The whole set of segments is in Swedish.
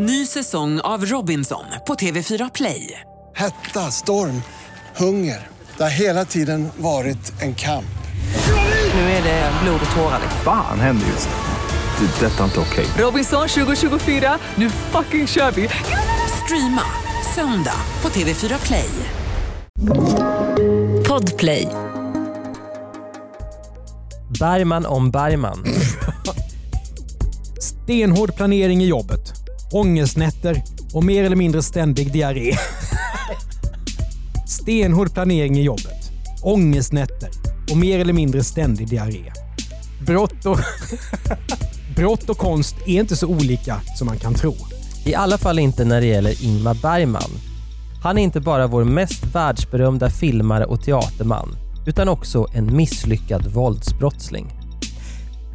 Ny säsong av Robinson på TV4 Play. Hetta, storm, hunger. Det har hela tiden varit en kamp. Nu är det blod och tårar. Fan, händer just det. Detta är inte okej. Robinson 2024, nu fucking kör vi. Streama söndag på TV4 Play. Podplay. Bergman om Bergman. Stenhård planering i jobbet, ångestnätter och mer eller mindre ständig diarré. Stenhård planering i jobbet, ångestnätter och mer eller mindre ständig diarré. Brott och konst är inte så olika som man kan tro. I alla fall inte när det gäller Ingmar Bergman. Han är inte bara vår mest världsberömda filmare och teaterman, utan också en misslyckad våldsbrottsling.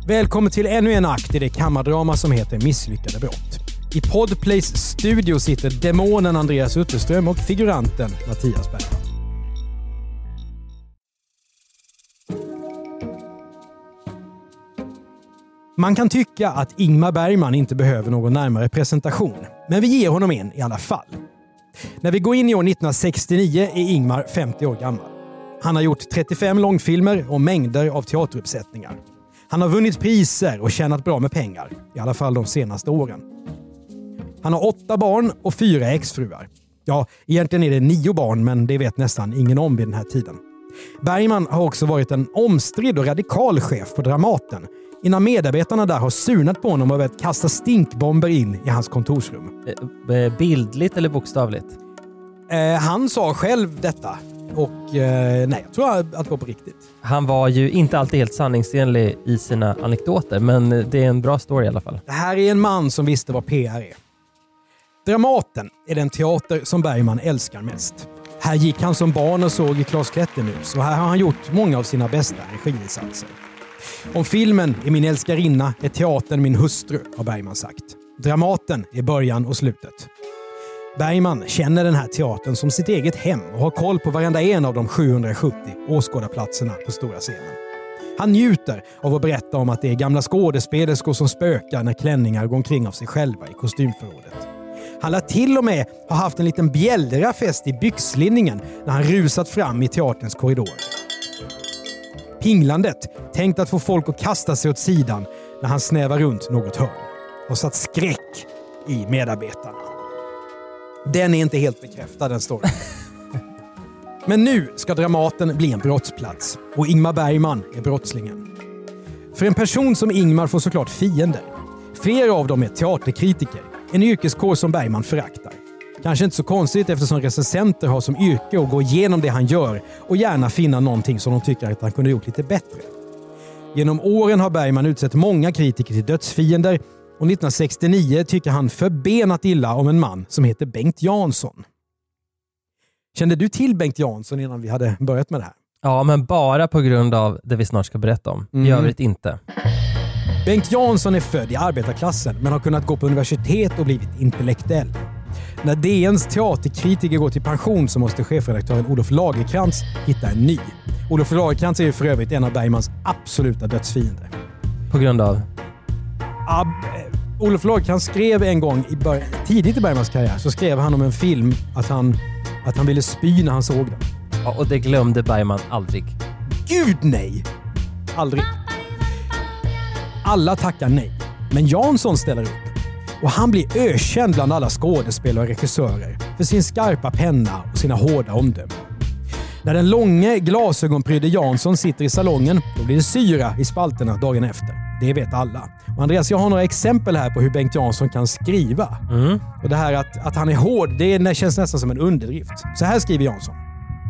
Välkommen till ännu en akt i det kammardrama som heter Misslyckade brott. I Podplays studio sitter demonen Andreas Utterström och figuranten Mattias Bergman. Man kan tycka att Ingmar Bergman inte behöver någon närmare presentation, men vi ger honom en i alla fall. När vi går in i år 1969 är Ingmar 50 år gammal. Han har gjort 35 långfilmer och mängder av teateruppsättningar. Han har vunnit priser och tjänat bra med pengar, i alla fall de senaste åren. Han har 8 barn och 4 exfruar. Ja, egentligen är det 9 barn, men det vet nästan ingen om vid den här tiden. Bergman har också varit en omstridd och radikal chef på Dramaten, innan medarbetarna där har sunat på honom och att kasta stinkbomber in i hans kontorsrum. Bildligt eller bokstavligt? Han sa själv detta. Och nej, jag tror att det var på riktigt. Han var ju inte alltid helt sanningsenlig i sina anekdoter, men det är en bra story i alla fall. Det här är en man som visste vad PR är. Dramaten är den teater som Bergman älskar mest. Här gick han som barn och såg i Claes Klättermus, och här har han gjort många av sina bästa regiinsatser. Om filmen är min älskarinna är teatern min hustru, har Bergman sagt. Dramaten är början och slutet. Bergman känner den här teatern som sitt eget hem och har koll på varenda en av de 770 åskådarplatserna på stora scenen. Han njuter av att berätta om att det är gamla skådespelerskor som spökar när klänningar går omkring av sig själva i kostymförrådet. Han lär till och med ha haft en liten bjällrafest i byxlinningen när han rusat fram i teaterns korridor. Pinglandet tänkt att få folk att kasta sig åt sidan när han snävar runt något hörn och satt skräck i medarbetarna. Den är inte helt bekräftad, den står. Men nu ska Dramaten bli en brottsplats. Och Ingmar Bergman är brottslingen. För en person som Ingmar får såklart fiender. Flera av dem är teaterkritiker. En yrkeskår som Bergman föraktar. Kanske inte så konstigt eftersom recensenter har som yrke att gå igenom det han gör. Och gärna finna någonting som de tycker att han kunde gjort lite bättre. Genom åren har Bergman utsett många kritiker till dödsfiender. Och 1969 tycker han förbenat illa om en man som heter Bengt Jansson. Kände du till Bengt Jansson innan vi hade börjat med det här? Ja, men bara på grund av det vi snart ska berätta om. I övrigt inte. Bengt Jansson är född i arbetarklassen men har kunnat gå på universitet och blivit intellektuell. När DNs teaterkritiker går till pension så måste chefredaktören Olof Lagerkrantz hitta en ny. Olof Lagerkrantz är ju för övrigt en av Bergmans absoluta dödsfiender. På grund av? Olof Lagerkrantz skrev en gång tidigt i Bergmans karriär så skrev han om en film att han ville spy när han såg den. Ja, och det glömde Bergman aldrig. Gud nej! Aldrig. Alla tackar nej. Men Jansson ställer upp. Och han blir ökänd bland alla skådespelare och regissörer för sin skarpa penna och sina hårda omdömen. När den långa glasögonprydde Jansson sitter i salongen, då blir det syra i spalterna dagen efter. Det vet alla. Och Andreas, jag har några exempel här på hur Bengt Jansson kan skriva. Och det här att han är hård, det känns nästan som en underdrift. Så här skriver Jansson.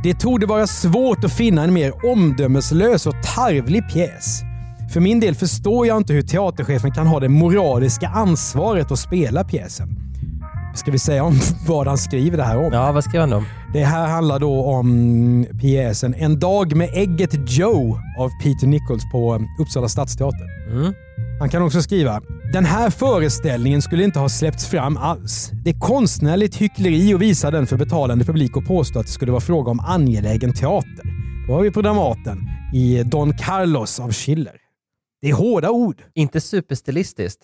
Det torde vara svårt att finna en mer omdömeslös och tarvlig pjäs. För min del förstår jag inte hur teaterchefen kan ha det moraliska ansvaret att spela pjäsen. Ska vi säga om vad han skriver det här om? Ja, vad skriver han om? Det här handlar då om pjäsen En dag med ägget Joe av Peter Nichols på Uppsala Stadsteater. Han kan också skriva: den här föreställningen skulle inte ha släppts fram alls. Det är konstnärligt hyckleri att visa den för betalande publik och påstå att det skulle vara fråga om angelägen teater. Då har vi på Dramaten i Don Carlos av Schiller. Det är hårda ord. Inte superstilistiskt.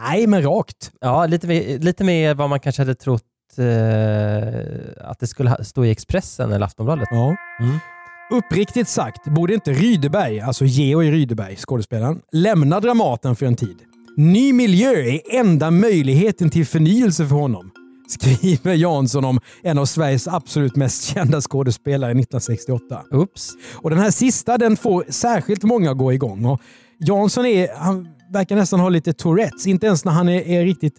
Nej, men rakt. Ja, lite mer vad man kanske hade trott att det skulle stå i Expressen eller Aftonbladet. Ja. Mm. Uppriktigt sagt borde inte Rydeberg, alltså Jehoi Rydeberg, skådespelaren, lämna Dramaten för en tid. Ny miljö är enda möjligheten till förnyelse för honom, skriver Jansson om en av Sveriges absolut mest kända skådespelare 1968. Ups. Och den här sista, den får särskilt många gå igång. Och Jansson han verkar nästan ha lite Tourettes. Inte ens när han är riktigt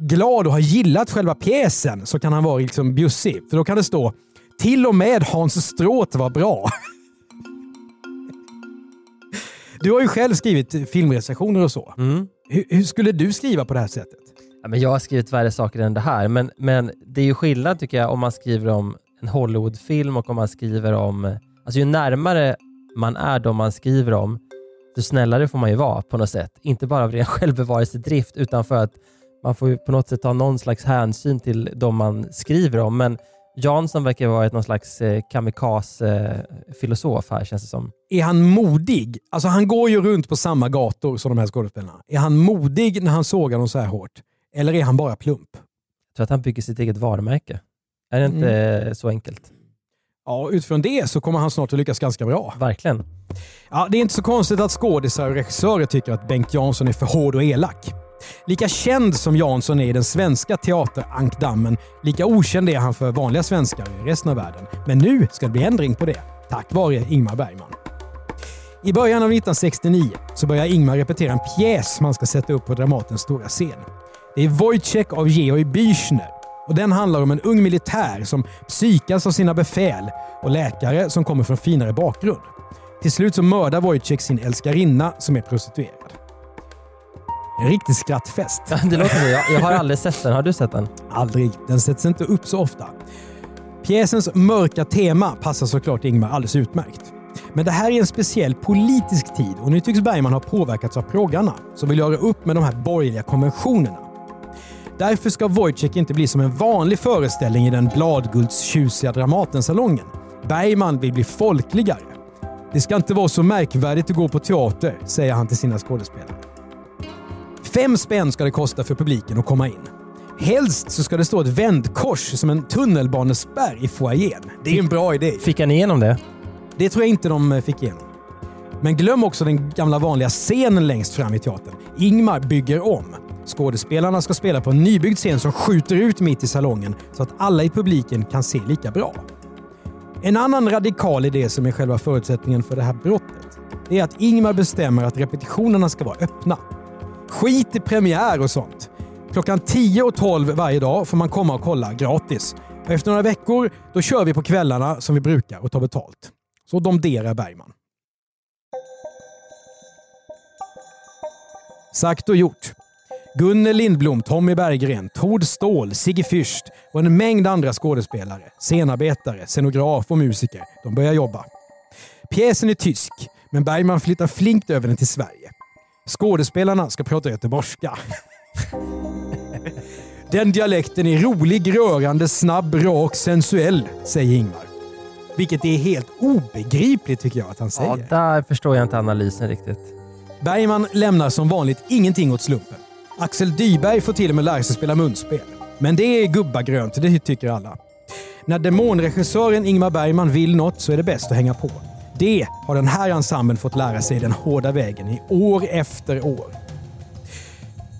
glad och har gillat själva pjäsen så kan han vara liksom bjussig. För då kan det stå: till och med Hans Stråt var bra. Du har ju själv skrivit filmrecensioner och så. Mm. Hur skulle du skriva på det här sättet? Ja, men jag har skrivit värre saker än det här. Men det är ju skillnad, tycker jag, om man skriver om en Hollywoodfilm och om man skriver om... Alltså ju närmare man är de man skriver om, ju snällare får man ju vara på något sätt. Inte bara av ren självbevarelsedrift, utan för att man får ju på något sätt ta någon slags hänsyn till de man skriver om. Men Jansson verkar vara någon slags kamikaze-filosof här, känns det som. Är han modig? Alltså han går ju runt på samma gator som de här skådespelarna. Är han modig när han sågar dem så här hårt? Eller är han bara plump? Jag tror att han bygger sitt eget varumärke. Är det inte så enkelt? Ja, utifrån det så kommer han snart att lyckas ganska bra. Verkligen. Ja, det är inte så konstigt att skådespelare och regissörer tycker att Bengt Jansson är för hård och elak. Lika känd som Jansson är i den svenska teaterankdammen, lika okänd är han för vanliga svenskar i resten av världen. Men nu ska det bli ändring på det, tack vare Ingmar Bergman. I början av 1969 så börjar Ingmar repetera en pjäs man ska sätta upp på Dramatens stora scen. Det är Wojciech av Jehoi Byschner, och den handlar om en ung militär som psykas av sina befäl och läkare som kommer från finare bakgrund. Till slut så mördar Wojciech sin älskarinna som är prostituerad. En riktig skrattfest. Ja, det låter det. Jag har aldrig sett den. Har du sett den? Aldrig. Den sätts inte upp så ofta. Pjäsens mörka tema passar såklart Ingmar alldeles utmärkt. Men det här är en speciell politisk tid, och nu tycks Bergman ha påverkats av proggarna som vill göra upp med de här borgerliga konventionerna. Därför ska Wojciech inte bli som en vanlig föreställning i den bladguldstjusiga Dramatensalongen. Bergman vill bli folkligare. Det ska inte vara så märkvärdigt att gå på teater, säger han till sina skådespelare. 5 spänn ska det kosta för publiken att komma in. Helst så ska det stå ett vändkors som en tunnelbanespärr i foajén. Det är en bra idé. Fick han igenom det? Det tror jag inte de fick igenom. Men glöm också den gamla vanliga scenen längst fram i teatern. Ingmar bygger om. Skådespelarna ska spela på en nybyggd scen som skjuter ut mitt i salongen så att alla i publiken kan se lika bra. En annan radikal idé som är själva förutsättningen för det här brottet, det är att Ingmar bestämmer att repetitionerna ska vara öppna. Skit i premiär och sånt. Klockan 10 och 12 varje dag får man komma och kolla gratis. Och efter några veckor, då kör vi på kvällarna som vi brukar och tar betalt. Så domderar Bergman. Sagt och gjort. Gunnel Lindblom, Tommy Berggren, Tord Stål, Sigge Fyrst och en mängd andra skådespelare, scenarbetare, scenograf och musiker, de börjar jobba. Pjäsen är tysk, men Bergman flyttar flinkt över den till Sverige. Skådespelarna ska prata göteborgska. Den dialekten är rolig, rörande, snabb, rak, sensuell, säger Ingmar. Vilket är helt obegripligt, tycker jag att han säger. Ja, där förstår jag inte analysen riktigt. Bergman lämnar som vanligt ingenting åt slumpen. Axel Dyberg får till och med lära sig spela munspel. Men det är gubbagrönt, det tycker alla. När demonregissören Ingmar Bergman vill något så är det bäst att hänga på. Det har den här ensemblen fått lära sig den hårda vägen i år efter år.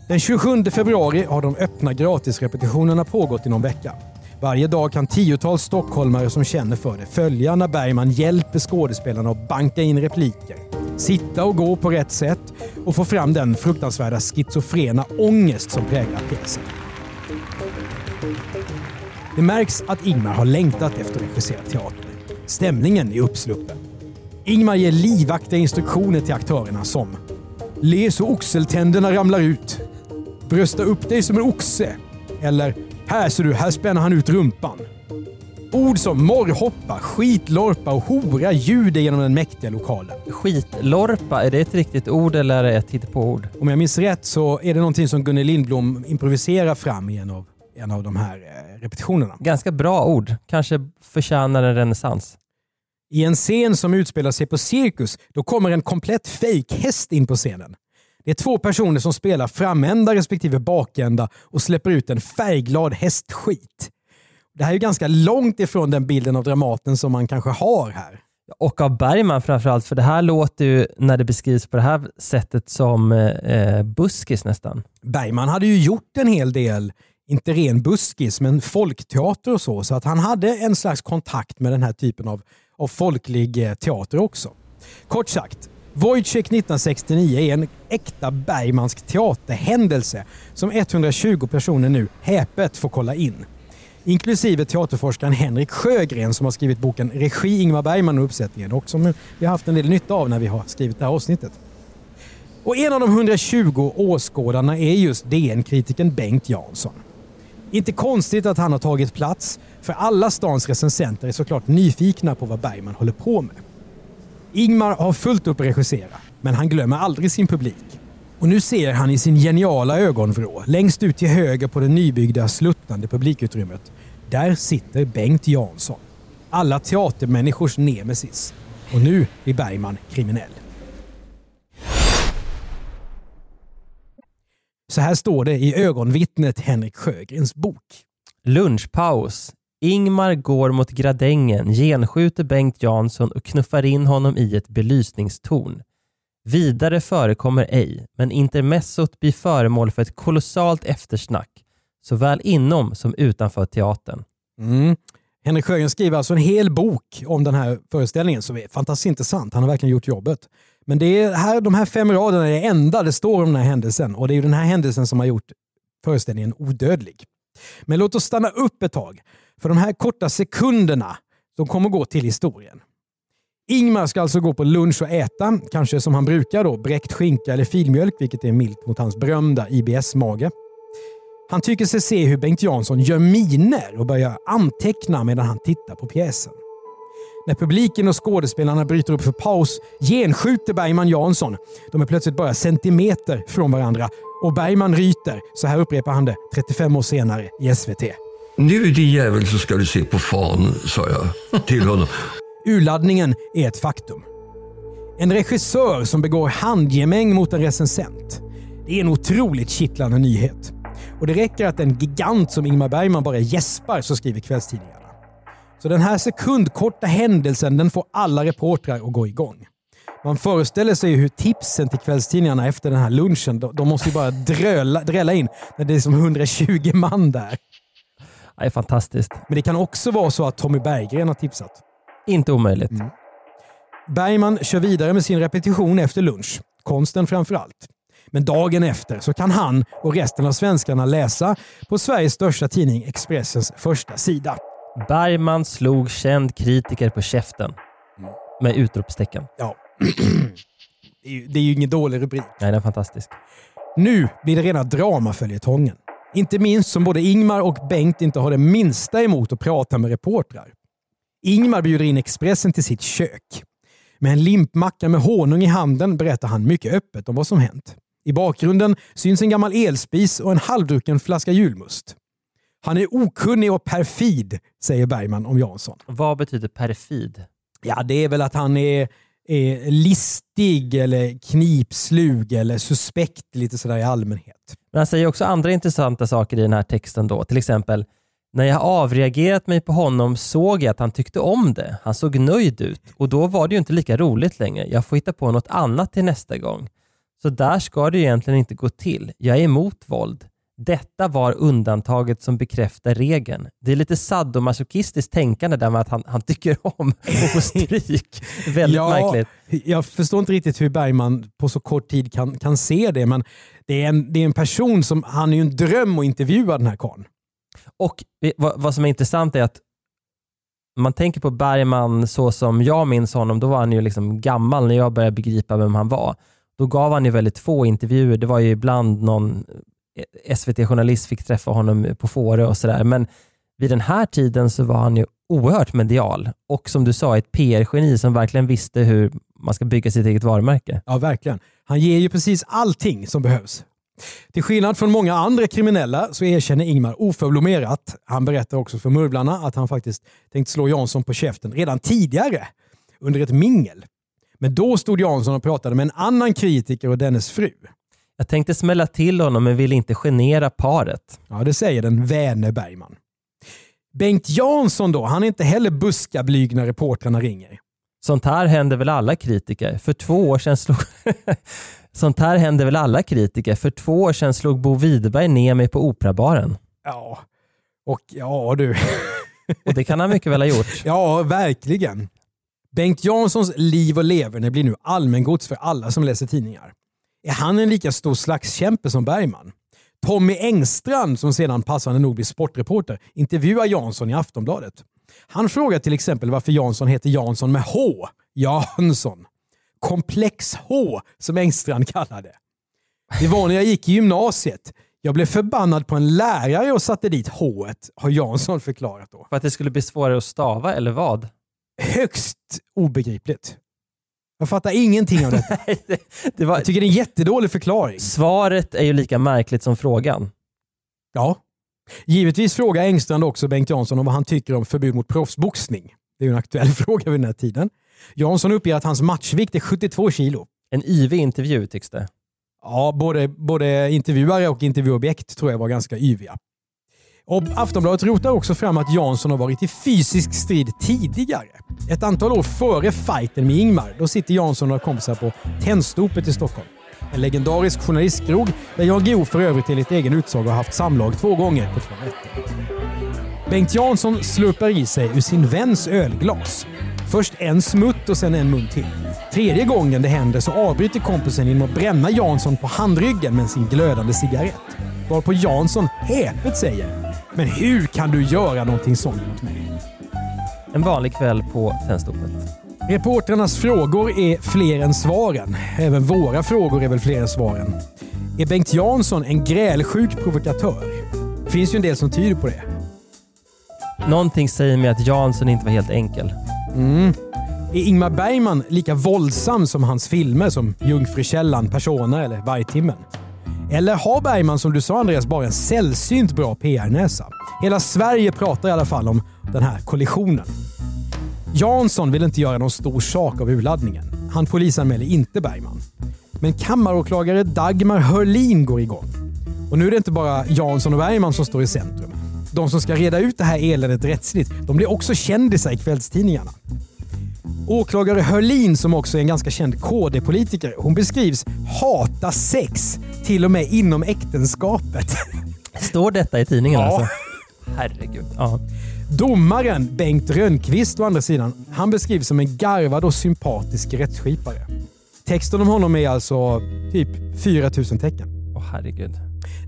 Den 27 februari har de öppna gratisrepetitionerna pågått i någon vecka. Varje dag kan tiotals stockholmare som känner för det följa när Bergman hjälper skådespelarna att banka in repliker, sitta och gå på rätt sätt och få fram den fruktansvärda schizofrena ångest som präglar pjäsen. Det märks att Ingmar har längtat efter regisserad teater. Stämningen är uppsluppen. Ingmar ger livaktiga instruktioner till aktörerna som: le så oxeltänderna ramlar ut. Brösta upp dig som en oxe. Eller här ser du, här spänner han ut rumpan. Ord som morrhoppa, skitlorpa och hora ljuder genom den mäktiga lokalen. Skitlorpa, är det ett riktigt ord eller är det ett hittepåord? Om jag minns rätt så är det någonting som Gunnel Lindblom improviserar fram i en av de här repetitionerna. Ganska bra ord. Kanske förtjänar en renässans. I en scen som utspelar sig på cirkus, då kommer en komplett fake häst in på scenen. Det är två personer som spelar framända respektive bakända och släpper ut en färgglad hästskit. Det här är ju ganska långt ifrån den bilden av Dramaten som man kanske har här. Och av Bergman framförallt, för det här låter ju när det beskrivs på det här sättet som buskis nästan. Bergman hade ju gjort en hel del, inte ren buskis, men folkteater och så. Så att han hade en slags kontakt med den här typen av folklig teater också. Kort sagt, Wojciech 1969 är en äkta bergmansk teaterhändelse som 120 personer nu häpet får kolla in. Inklusive teaterforskaren Henrik Sjögren som har skrivit boken Regi Ingmar Bergman och uppsättningen och som vi har haft en del nytta av när vi har skrivit det här avsnittet. Och en av de 120 åskådarna är just DN-kritiken Bengt Jansson. Inte konstigt att han har tagit plats, för alla stans recensenter är såklart nyfikna på vad Bergman håller på med. Ingmar har fullt upp regissera, men han glömmer aldrig sin publik. Och nu ser han i sin geniala ögonvrå, längst ut till höger på det nybyggda sluttande publikutrymmet. Där sitter Bengt Jansson. Alla teatermänniskors nemesis. Och nu är Bergman kriminell. Så här står det i ögonvittnet Henrik Sjögrens bok. Lunchpaus. Ingmar går mot gradängen, genskjuter Bengt Jansson och knuffar in honom i ett belysningstorn. Vidare förekommer ej, men intermezzot blir föremål för ett kolossalt eftersnack, såväl inom som utanför teatern. Henrik Sjögren skriver alltså en hel bok om den här föreställningen som är fantastiskt intressant. Han har verkligen gjort jobbet. Men det är här, de här 5 raderna är det enda det står om den här händelsen, och det är ju den här händelsen som har gjort föreställningen odödlig. Men låt oss stanna upp ett tag, för de här korta sekunderna de kommer gå till historien. Ingmar ska alltså gå på lunch och äta, kanske som han brukar då, bräckt skinka eller filmjölk, vilket är milt mot hans berömda IBS-mage. Han tycker sig se hur Bengt Jansson gör miner och börjar anteckna medan han tittar på pjäsen. När publiken och skådespelarna bryter upp för paus genskjuter Bergman Jansson. De är plötsligt bara centimeter från varandra och Bergman ryter. Så här upprepar han det 35 år senare i SVT. Nu din jävel så ska du se på fan, sa jag till honom. Urladdningen är ett faktum. En regissör som begår handgemäng mot en recensent. Det är en otroligt kittlande nyhet. Och det räcker att en gigant som Ingmar Bergman bara gäspar så skriver kvällstidningarna. Så den här sekundkorta händelsen den får alla reportrar att gå igång. Man föreställer sig hur tipsen till kvällstidningarna efter den här lunchen, de måste ju bara drälla in när det är som 120 man där. Det är fantastiskt. Men det kan också vara så att Tommy Berggren har tipsat. Inte omöjligt. Bergman kör vidare med sin repetition efter lunch. Konsten framför allt. Men dagen efter så kan han och resten av svenskarna läsa på Sveriges största tidning Expressens första sida. Bergman slog känd kritiker på käften. Med utropstecken. Ja. Det är ju ingen dålig rubrik. Nej, den är fantastisk. Nu blir det rena dramaföljetongen. Inte minst som både Ingmar och Bengt inte har det minsta emot att prata med reportrar. Ingmar bjuder in Expressen till sitt kök. Med en limpmacka med honung i handen berättar han mycket öppet om vad som hänt. I bakgrunden syns en gammal elspis och en halvdrucken flaska julmust. Han är okunnig och perfid, säger Bergman om Jansson. Vad betyder perfid? Ja, det är väl att han är listig eller knipslug eller suspekt lite sådär i allmänhet. Men han säger också andra intressanta saker i den här texten då. Till exempel, när jag avreagerat mig på honom såg jag att han tyckte om det. Han såg nöjd ut och då var det ju inte lika roligt längre. Jag får hitta på något annat till nästa gång. Så där ska det ju egentligen inte gå till. Jag är emot våld. Detta var undantaget som bekräftar regeln. Det är lite sadomasochistiskt tänkande där med att han tycker om och får stryk. Väldigt märkligt. Jag förstår inte riktigt hur Bergman på så kort tid kan se det, men det är en person som, han är ju en dröm att intervjua den här karln. Och vad som är intressant är att man tänker på Bergman så som jag minns honom, då var han ju liksom gammal när jag började begripa vem han var. Då gav han ju väldigt få intervjuer. Det var ju ibland någon SVT-journalist fick träffa honom på Fårö och sådär. Men vid den här tiden så var han ju oerhört medial. Och som du sa, ett PR-geni som verkligen visste hur man ska bygga sitt eget varumärke. Ja, verkligen. Han ger ju precis allting som behövs. Till skillnad från många andra kriminella så erkänner Ingmar oförblommerat. Han berättar också för murvlarna att han faktiskt tänkt slå Jansson på käften redan tidigare under ett mingel. Men då stod Jansson och pratade med en annan kritiker och dennes fru. Jag tänkte smälla till honom men ville inte genera paret. Ja, det säger den vänne Bergman. Bengt Jansson då, han är inte heller buskablyg när reportrarna ringer. Sånt här hände väl alla kritiker. För 2 år sedan slog Bo Widberg ner mig på operabaren. Ja, och ja du. Och det kan han mycket väl ha gjort. Ja, verkligen. Bengt Janssons liv och leverne blir nu allmängods för alla som läser tidningar. Är han en lika stor slags kämpe som Bergman? Tommy Engstrand, som sedan passande nog blir sportreporter, intervjuar Jansson i Aftonbladet. Han frågar till exempel varför Jansson heter Jansson med H. Jansson. Komplex H, som Engstrand kallade. Det var när jag gick i gymnasiet. Jag blev förbannad på en lärare och satte dit H-et, har Jansson förklarat då. För att det skulle bli svårare att stava, eller vad? Högst obegripligt. Jag fattar ingenting av detta. Jag tycker det är en jättedålig förklaring. Svaret är ju lika märkligt som frågan. Ja. Givetvis frågar Engstrand också Bengt Jansson om vad han tycker om förbud mot proffsboxning. Det är ju en aktuell fråga vid den här tiden. Jansson uppger att hans matchvikt är 72 kilo. En yvig intervju tycks det. Ja, både intervjuare och intervjuobjekt tror jag var ganska yviga. Och Aftonbladet rotar också fram att Jansson har varit i fysisk strid tidigare. Ett antal år före fighten med Ingmar, då sitter Jansson och några kompisar på Tennstopet i Stockholm. En legendarisk journalistkrog där jag går för övrigt till ett egen utsag och haft samlag 2 gånger på 2 nätter. Bengt Jansson slurpar i sig ur sin väns ölglas. Först en smutt och sen en mun till. 3:e gången det händer så avbryter kompisen genom att bränna Jansson på handryggen med sin glödande cigarett. Varpå Jansson häpet säger: "Men hur kan du göra någonting sånt mot mig?" En vanlig kväll på Tennstopet. Reporternas frågor är fler än svaren. Även våra frågor är väl fler än svaren. Är Bengt Jansson en grälsjuk provokatör? Det finns ju en del som tyder på det. Någonting säger mig att Jansson inte var helt enkel. Är Ingmar Bergman lika våldsam som hans filmer som Jungfrukällan, Persona eller Vargtimmen? Eller har Bergman, som du sa Andreas, bara en sällsynt bra PR-näsa? Hela Sverige pratar i alla fall om den här kollisionen. Jansson vill inte göra någon stor sak av urladdningen. Han polisanmäler inte Bergman. Men kammaråklagare Dagmar Hörlin går igång. Och nu är det inte bara Jansson och Bergman som står i centrum. De som ska reda ut det här eländet rättsligt, de blir också kändisar i kvällstidningarna. Åklagare Hörlin, som också är en ganska känd KD-politiker, hon beskrivs hata sex, till och med inom äktenskapet. Står detta i tidningen? Ja. Alltså? Herregud. Ja. Domaren Bengt Rönnqvist å andra sidan, han beskrivs som en garvad och sympatisk rättsskipare. Texten om honom är alltså typ 4000 tecken. Åh, herregud.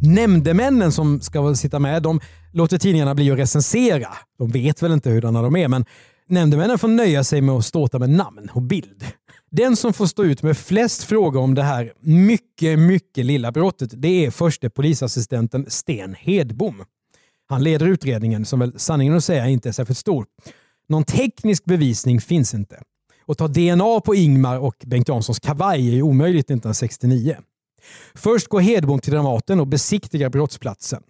Nämndemännen som ska sitta med, de låter tidningarna bli att recensera. De vet väl inte hur de är, men nämndemännen får nöja sig med att ståta med namn och bild. Den som får stå ut med flest frågor om det här mycket, mycket lilla brottet, det är förste polisassistenten Sten Hedbom. Han leder utredningen, som väl sanningen att säga inte är särskilt stor. Någon teknisk bevisning finns inte. Och ta DNA på Ingmar och Bengt Janssons kavaj är ju omöjligt 1969. Först går Hedbom till Dramaten och besiktigar brottsplatsen.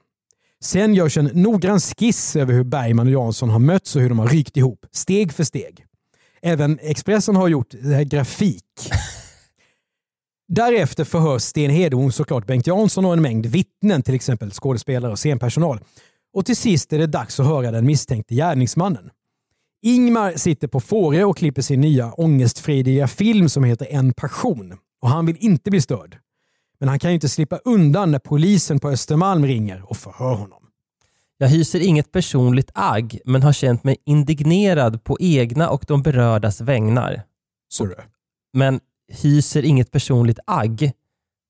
Sen görs en noggrann skiss över hur Bergman och Jansson har mötts och hur de har rykt ihop, steg för steg. Även Expressen har gjort grafik. Därefter förhör Sten Hedbom såklart Bengt Jansson och en mängd vittnen, till exempel skådespelare och scenpersonal. Och till sist är det dags att höra den misstänkte gärningsmannen. Ingmar sitter på Fårö och klipper sin nya ångestfridiga film som heter En passion. Och han vill inte bli störd. Men han kan ju inte slippa undan när polisen på Östermalm ringer och förhör honom. Jag hyser inget personligt agg, men har känt mig indignerad på egna och de berördas vägnar. Sorry. Men hyser inget personligt agg.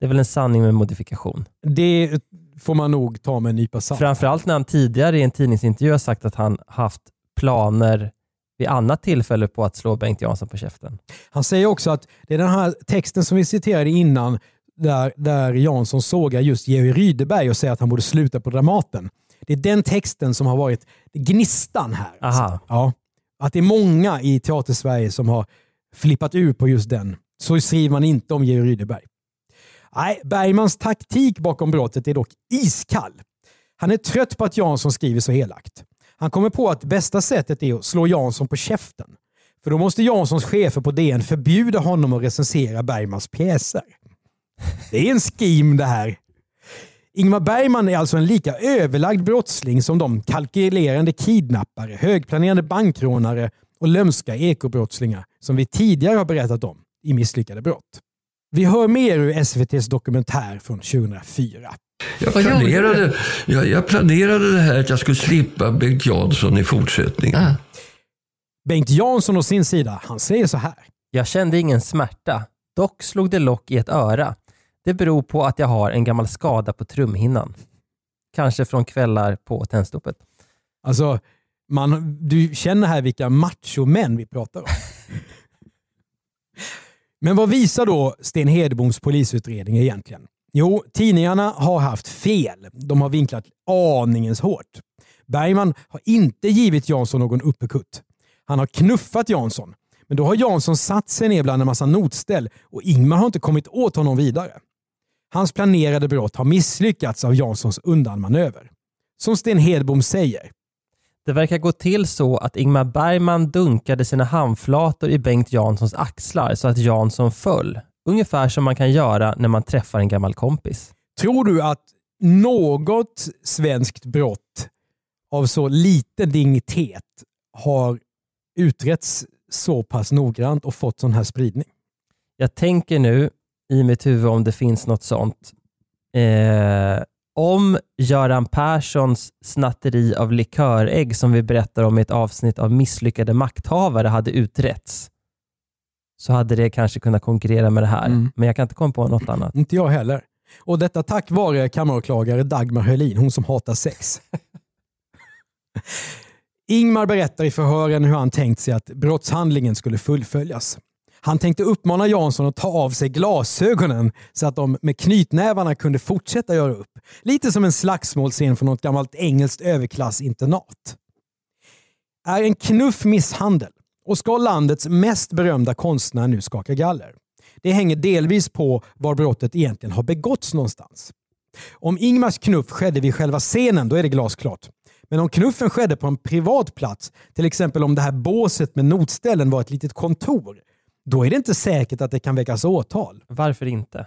Det är väl en sanning med modifikation. Det får man nog ta med en nypa salt. Framförallt när han tidigare i en tidningsintervju har sagt att han haft planer vid annat tillfälle på att slå Bengt Jansson på käften. Han säger också att det är den här texten som vi citerade innan där Jansson sågar just Georg Rydeberg och säger att han borde sluta på Dramaten. Det är den texten som har varit gnistan här. Alltså. Ja, att det är många i Teatersverige som har flippat ur på just den. Så skriver man inte om Georg Rydeberg. Nej, Bergmans taktik bakom brottet är dock iskall. Han är trött på att Jansson skriver så helakt. Han kommer på att bästa sättet är att slå Jansson på käften. För då måste Janssons chefer på DN förbjuda honom att recensera Bergmans pjäser. Det är en skim det här. Ingmar Bergman är alltså en lika överlagd brottsling som de kalkylerande kidnappare, högplanerande bankrånare och lömska ekobrottslingar som vi tidigare har berättat om i Misslyckade brott. Vi hör mer ur SVT:s dokumentär från 2004. Jag planerade det här att jag skulle slippa Bengt Jansson i fortsättningen. Ah. Bengt Jansson å sin sida, han säger så här. Jag kände ingen smärta, dock slog det lock i ett öra. Det beror på att jag har en gammal skada på trumhinnan. Kanske från kvällar på Tennstopet. Alltså, du känner här vilka machomän vi pratar om. Men vad visar då Sten Hedboms polisutredning egentligen? Jo, tidningarna har haft fel. De har vinklat aningens hårt. Bergman har inte givit Jansson någon uppekutt. Han har knuffat Jansson. Men då har Jansson satt sig ner bland en massa notställ och Ingmar har inte kommit åt honom vidare. Hans planerade brott har misslyckats av Janssons undanmanöver. Som Sten Hedbom säger. Det verkar gå till så att Ingmar Bergman dunkade sina handflator i Bengt Janssons axlar så att Jansson föll. Ungefär som man kan göra när man träffar en gammal kompis. Tror du att något svenskt brott av så liten dignitet har utretts så pass noggrant och fått sån här spridning? Jag tänker nu i mitt huvud om det finns något sånt. Om Göran Perssons snatteri av likörägg som vi berättar om i ett avsnitt av Misslyckade makthavare hade utretts, så hade det kanske kunnat konkurrera med det här. Mm. Men jag kan inte komma på något annat. Inte jag heller. Och detta tack vare kammaråklagare Dagmar Hörlin, hon som hatar sex. Ingmar berättar i förhören hur han tänkt sig att brottshandlingen skulle fullföljas. Han tänkte uppmana Jansson att ta av sig glasögonen så att de med knytnävarna kunde fortsätta göra upp. Lite som en slagsmålscen från något gammalt engelskt överklassinternat. Är en knuff misshandel? Och ska landets mest berömda konstnär nu skaka galler? Det hänger delvis på var brottet egentligen har begåtts någonstans. Om Ingmars knuff skedde vid själva scenen, då är det glasklart. Men om knuffen skedde på en privat plats, till exempel om det här båset med notställen var ett litet kontor, då är det inte säkert att det kan väckas åtal. Varför inte?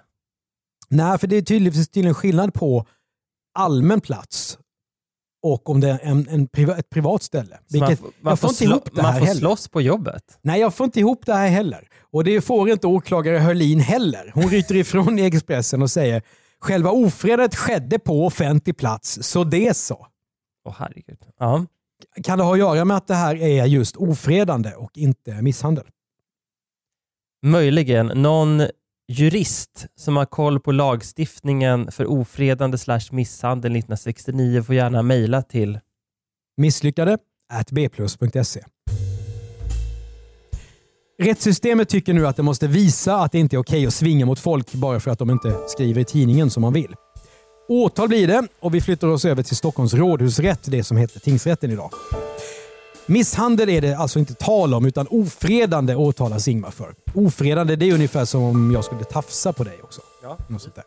Nej, för det är tydligen skillnad på allmän plats och om det är ett privat ställe. Vilket, man får inte ihop det här. Man får slåss på jobbet. Nej, jag får inte ihop det här heller. Och det får inte åklagare Hörlin heller. Hon ryter ifrån i Expressen och säger: själva ofredet skedde på offentlig plats, så det så. Åh, herregud. Ja. Kan det ha att göra med att det här är just ofredande och inte misshandel? Möjligen. Någon jurist som har koll på lagstiftningen för ofredande /misshandel 1969 får gärna mejla till misslyckade@bplus.se. Rättssystemet tycker nu att det måste visa att det inte är okej att svinga mot folk bara för att de inte skriver i tidningen som man vill. Åtal blir det och vi flyttar oss över till Stockholms rådhusrätt, det som heter tingsrätten idag. Misshandel är det alltså inte tal om, utan ofredande åtalas Ingmar för. Ofredande, det är ungefär som om jag skulle tafsa på dig också. Ja. Något sånt där.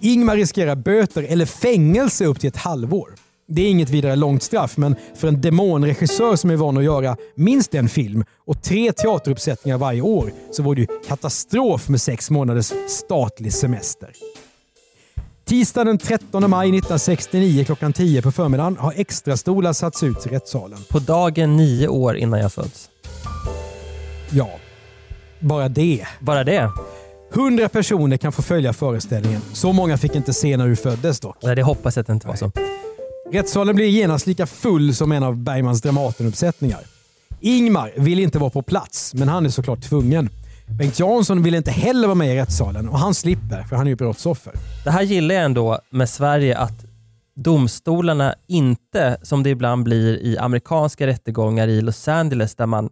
Ingmar riskerar böter eller fängelse upp till 1,5 år. Det är inget vidare långt straff, men för en demonregissör som är van att göra minst en film och 3 teateruppsättningar varje år så var det ju katastrof med 6 månaders statlig semester. Tisdagen den 13 maj 1969 klockan 10 på förmiddagen har extra stolar satts ut i rättssalen. På dagen 9 år innan jag föds. Ja, bara det. Bara det. 100 personer kan få följa föreställningen. Så många fick inte se när du föddes dock. Nej, det hoppas jag att det inte var så. Rättssalen blir genast lika full som en av Bergmans Dramaten-uppsättningar. Ingmar vill inte vara på plats, men han är såklart tvungen. Bengt Jansson vill inte heller vara med i rättssalen och han slipper för han är ju brottsoffer. Det här gillar jag ändå med Sverige, att domstolarna inte, som det ibland blir i amerikanska rättegångar i Los Angeles där man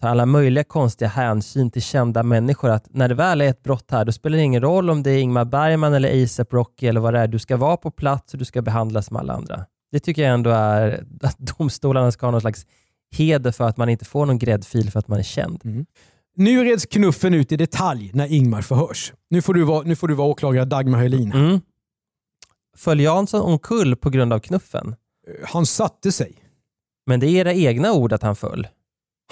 tar alla möjliga konstiga hänsyn till kända människor, att när det väl är ett brott här då spelar det ingen roll om det är Ingmar Bergman eller ASAP Rocky eller vad det är, du ska vara på plats och du ska behandlas som alla andra. Det tycker jag ändå är att domstolarna ska ha någon slags heder för att man inte får någon gräddfil för att man är känd. Mm. Nu reds knuffen ut i detalj när Ingmar förhörs. Nu får du vara åklagare Dagmar Hörlin. Mm. Föll Jansson omkull på grund av knuffen? Han satte sig. Men det är era egna ord att han föll.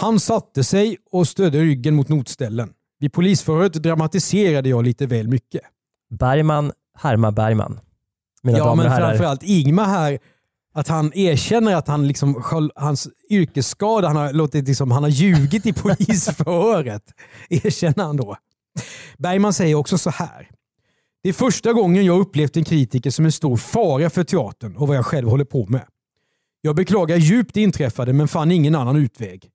Han satte sig och stödde ryggen mot notställen. Vid polisförhöret dramatiserade jag lite väl mycket. Bergman härmar Bergman. Ja, men framförallt Ingmar här, att han erkänner att han liksom, hans yrkesskada, han har låtit liksom, han har ljugit i polisförhöret. Erkänner han då. Bergman säger också så här: det är första gången jag upplevt en kritiker som en stor fara för teatern och vad jag själv håller på med. Jag beklagar djupt det inträffade men fann ingen annan utväg.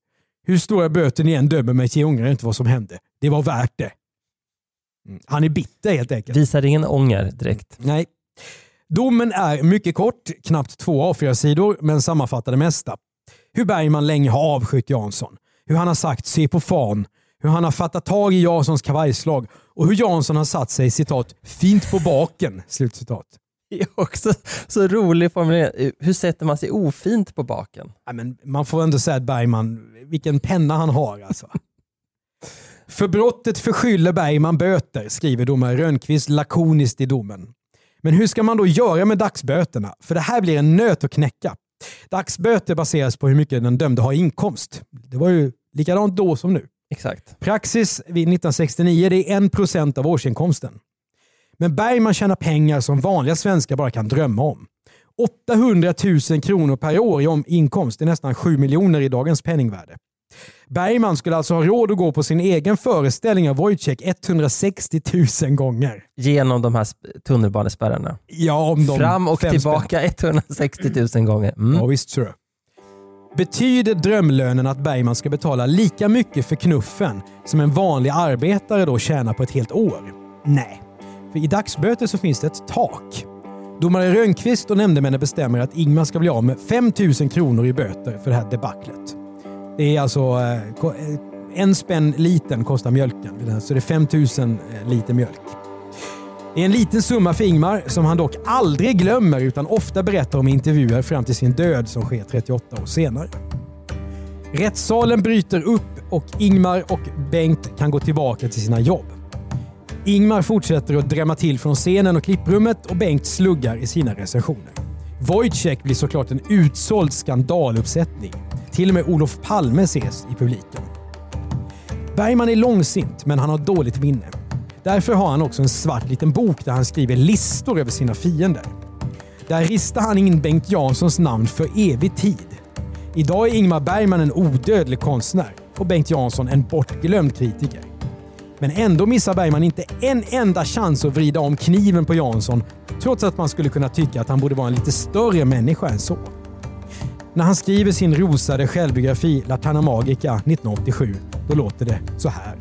Hur stora böter ni än dömer mig till ångrar inte vad som hände. Det var värt det. Han är bitter helt enkelt. Visar ingen ånger direkt. Nej. Domen är mycket kort, knappt 2 A4-sidor, men sammanfattar det mesta. Hur Bergman länge har avskytt Jansson. Hur han har sagt se på fan. Hur han har fattat tag i Janssons kavajslag. Och hur Jansson har satt sig, citat, fint på baken, slutcitat. Det är också så rolig formulering. Hur sätter man sig ofint på baken? Ja, men man får ändå säga att Bergman, vilken penna han har alltså. För brottet förskyller Bergman böter, skriver domare Rönnqvist lakoniskt i domen. Men hur ska man då göra med dagsböterna? För det här blir en nöt att knäcka. Dagsböter baseras på hur mycket den dömde har inkomst. Det var ju likadant då som nu. Exakt. Praxis vid 1969, det är 1% av årsinkomsten. Men Bergman tjänar pengar som vanliga svenskar bara kan drömma om. 800 000 kronor per år i inkomst, det är nästan 7 miljoner i dagens penningvärde. Bergman skulle alltså ha råd att gå på sin egen föreställning av Wojciech 160 000 gånger. Genom de här tunnelbanespärrarna. Ja, om de fram och tillbaka 160 000 gånger. Mm. Ja, visst tror jag. Betyder drömlönen att Bergman ska betala lika mycket för knuffen som en vanlig arbetare då tjänar på ett helt år? Nej. För i dagsböter så finns det ett tak. Domare Rönnqvist och nämndemännen bestämmer att Ingmar ska bli av med 5 000 kronor i böter för det här debaclet. Det är alltså 1 spänn liten kostar mjölken. Så det är 5000 liter mjölk. Det är en liten summa för Ingmar som han dock aldrig glömmer utan ofta berättar om intervjuer fram till sin död som sker 38 år senare. Rättssalen bryter upp och Ingmar och Bengt kan gå tillbaka till sina jobb. Ingmar fortsätter att drämma till från scenen och klipprummet och Bengt sluggar i sina recensioner. Wojciech blir såklart en utsåld skandaluppsättning. Till och med Olof Palme ses i publiken. Bergman är långsint men han har dåligt minne. Därför har han också en svart liten bok där han skriver listor över sina fiender. Där ristar han in Bengt Janssons namn för evig tid. Idag är Ingmar Bergman en odödlig konstnär och Bengt Jansson en bortglömd kritiker. Men ändå missar Bergman inte en enda chans att vrida om kniven på Jansson trots att man skulle kunna tycka att han borde vara en lite större människa än så. När han skriver sin rosade självbiografi Latana Magica 1987, då låter det så här.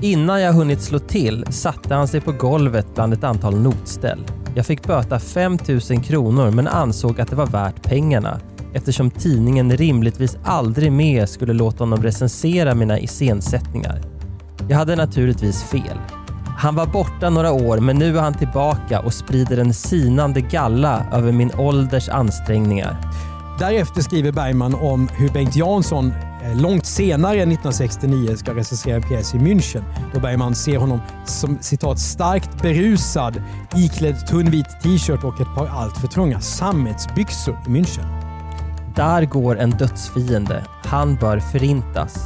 Innan jag hunnit slå till satte han sig på golvet bland ett antal notställ. Jag fick böta 5 000 kronor men ansåg att det var värt pengarna eftersom tidningen rimligtvis aldrig mer skulle låta honom recensera mina iscensättningar. Jag hade naturligtvis fel. Han var borta några år men nu är han tillbaka och sprider en sinande galla över min ålders ansträngningar. Därefter skriver Bergman om hur Bengt Jansson långt senare 1969 ska recensera en pjäs i München. Då Bergman ser honom som citat starkt berusad, iklädd tunnvit t-shirt och ett par allt för trånga sammetsbyxor i München. Där går en dödsfiende. Han bör förintas.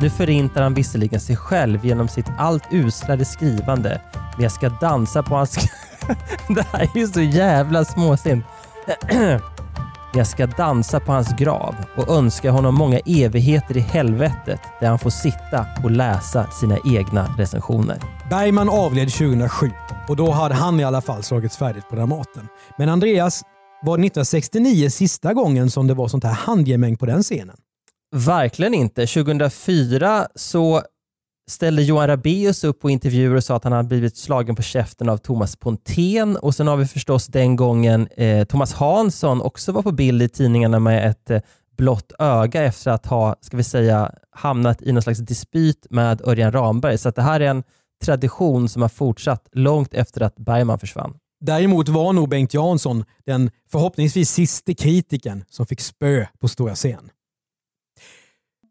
Nu förintar han visserligen sig själv genom sitt allt uslade skrivande. Men jag ska dansa på hans... Det här är ju så jävla småsint. Jag ska dansa på hans grav och önska honom många evigheter i helvetet där han får sitta och läsa sina egna recensioner. Bergman avled 2007 och då hade han i alla fall slagits färdigt på Dramaten. Men Andreas, var 1969 sista gången som det var sånt här handgemäng på den scenen? Verkligen inte. 2004 så ställde Johan Rabaeus upp på intervjuer och sa att han hade blivit slagen på käften av Thomas Pontén. Och sen har vi förstås den gången Thomas Hansson också var på bild i tidningarna med ett blått öga efter att ha, ska vi säga, hamnat i någon slags dispyt med Örjan Ramberg. Så att det här är en tradition som har fortsatt långt efter att Bergman försvann. Däremot var nog Bengt Jansson den förhoppningsvis sista kritiken som fick spö på stora scen.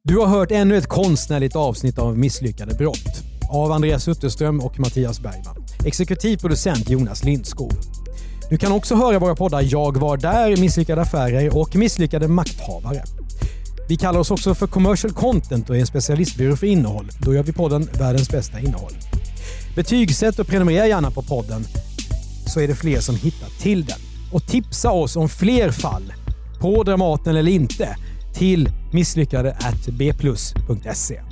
Du har hört ännu ett konstnärligt avsnitt av Misslyckade brott av Andreas Utterström och Mattias Bergman. Exekutivproducent Jonas Lindskog. Du kan också höra våra poddar Jag var där, Misslyckade affärer och Misslyckade makthavare. Vi kallar oss också för Commercial Content och är en specialistbyrå för innehåll. Då gör vi podden världens bästa innehåll. Betygsätt och prenumerera gärna på podden. så är det fler som hittar till den. Och tipsa oss om fler fall på Dramaten eller inte till misslyckade@bplus.se.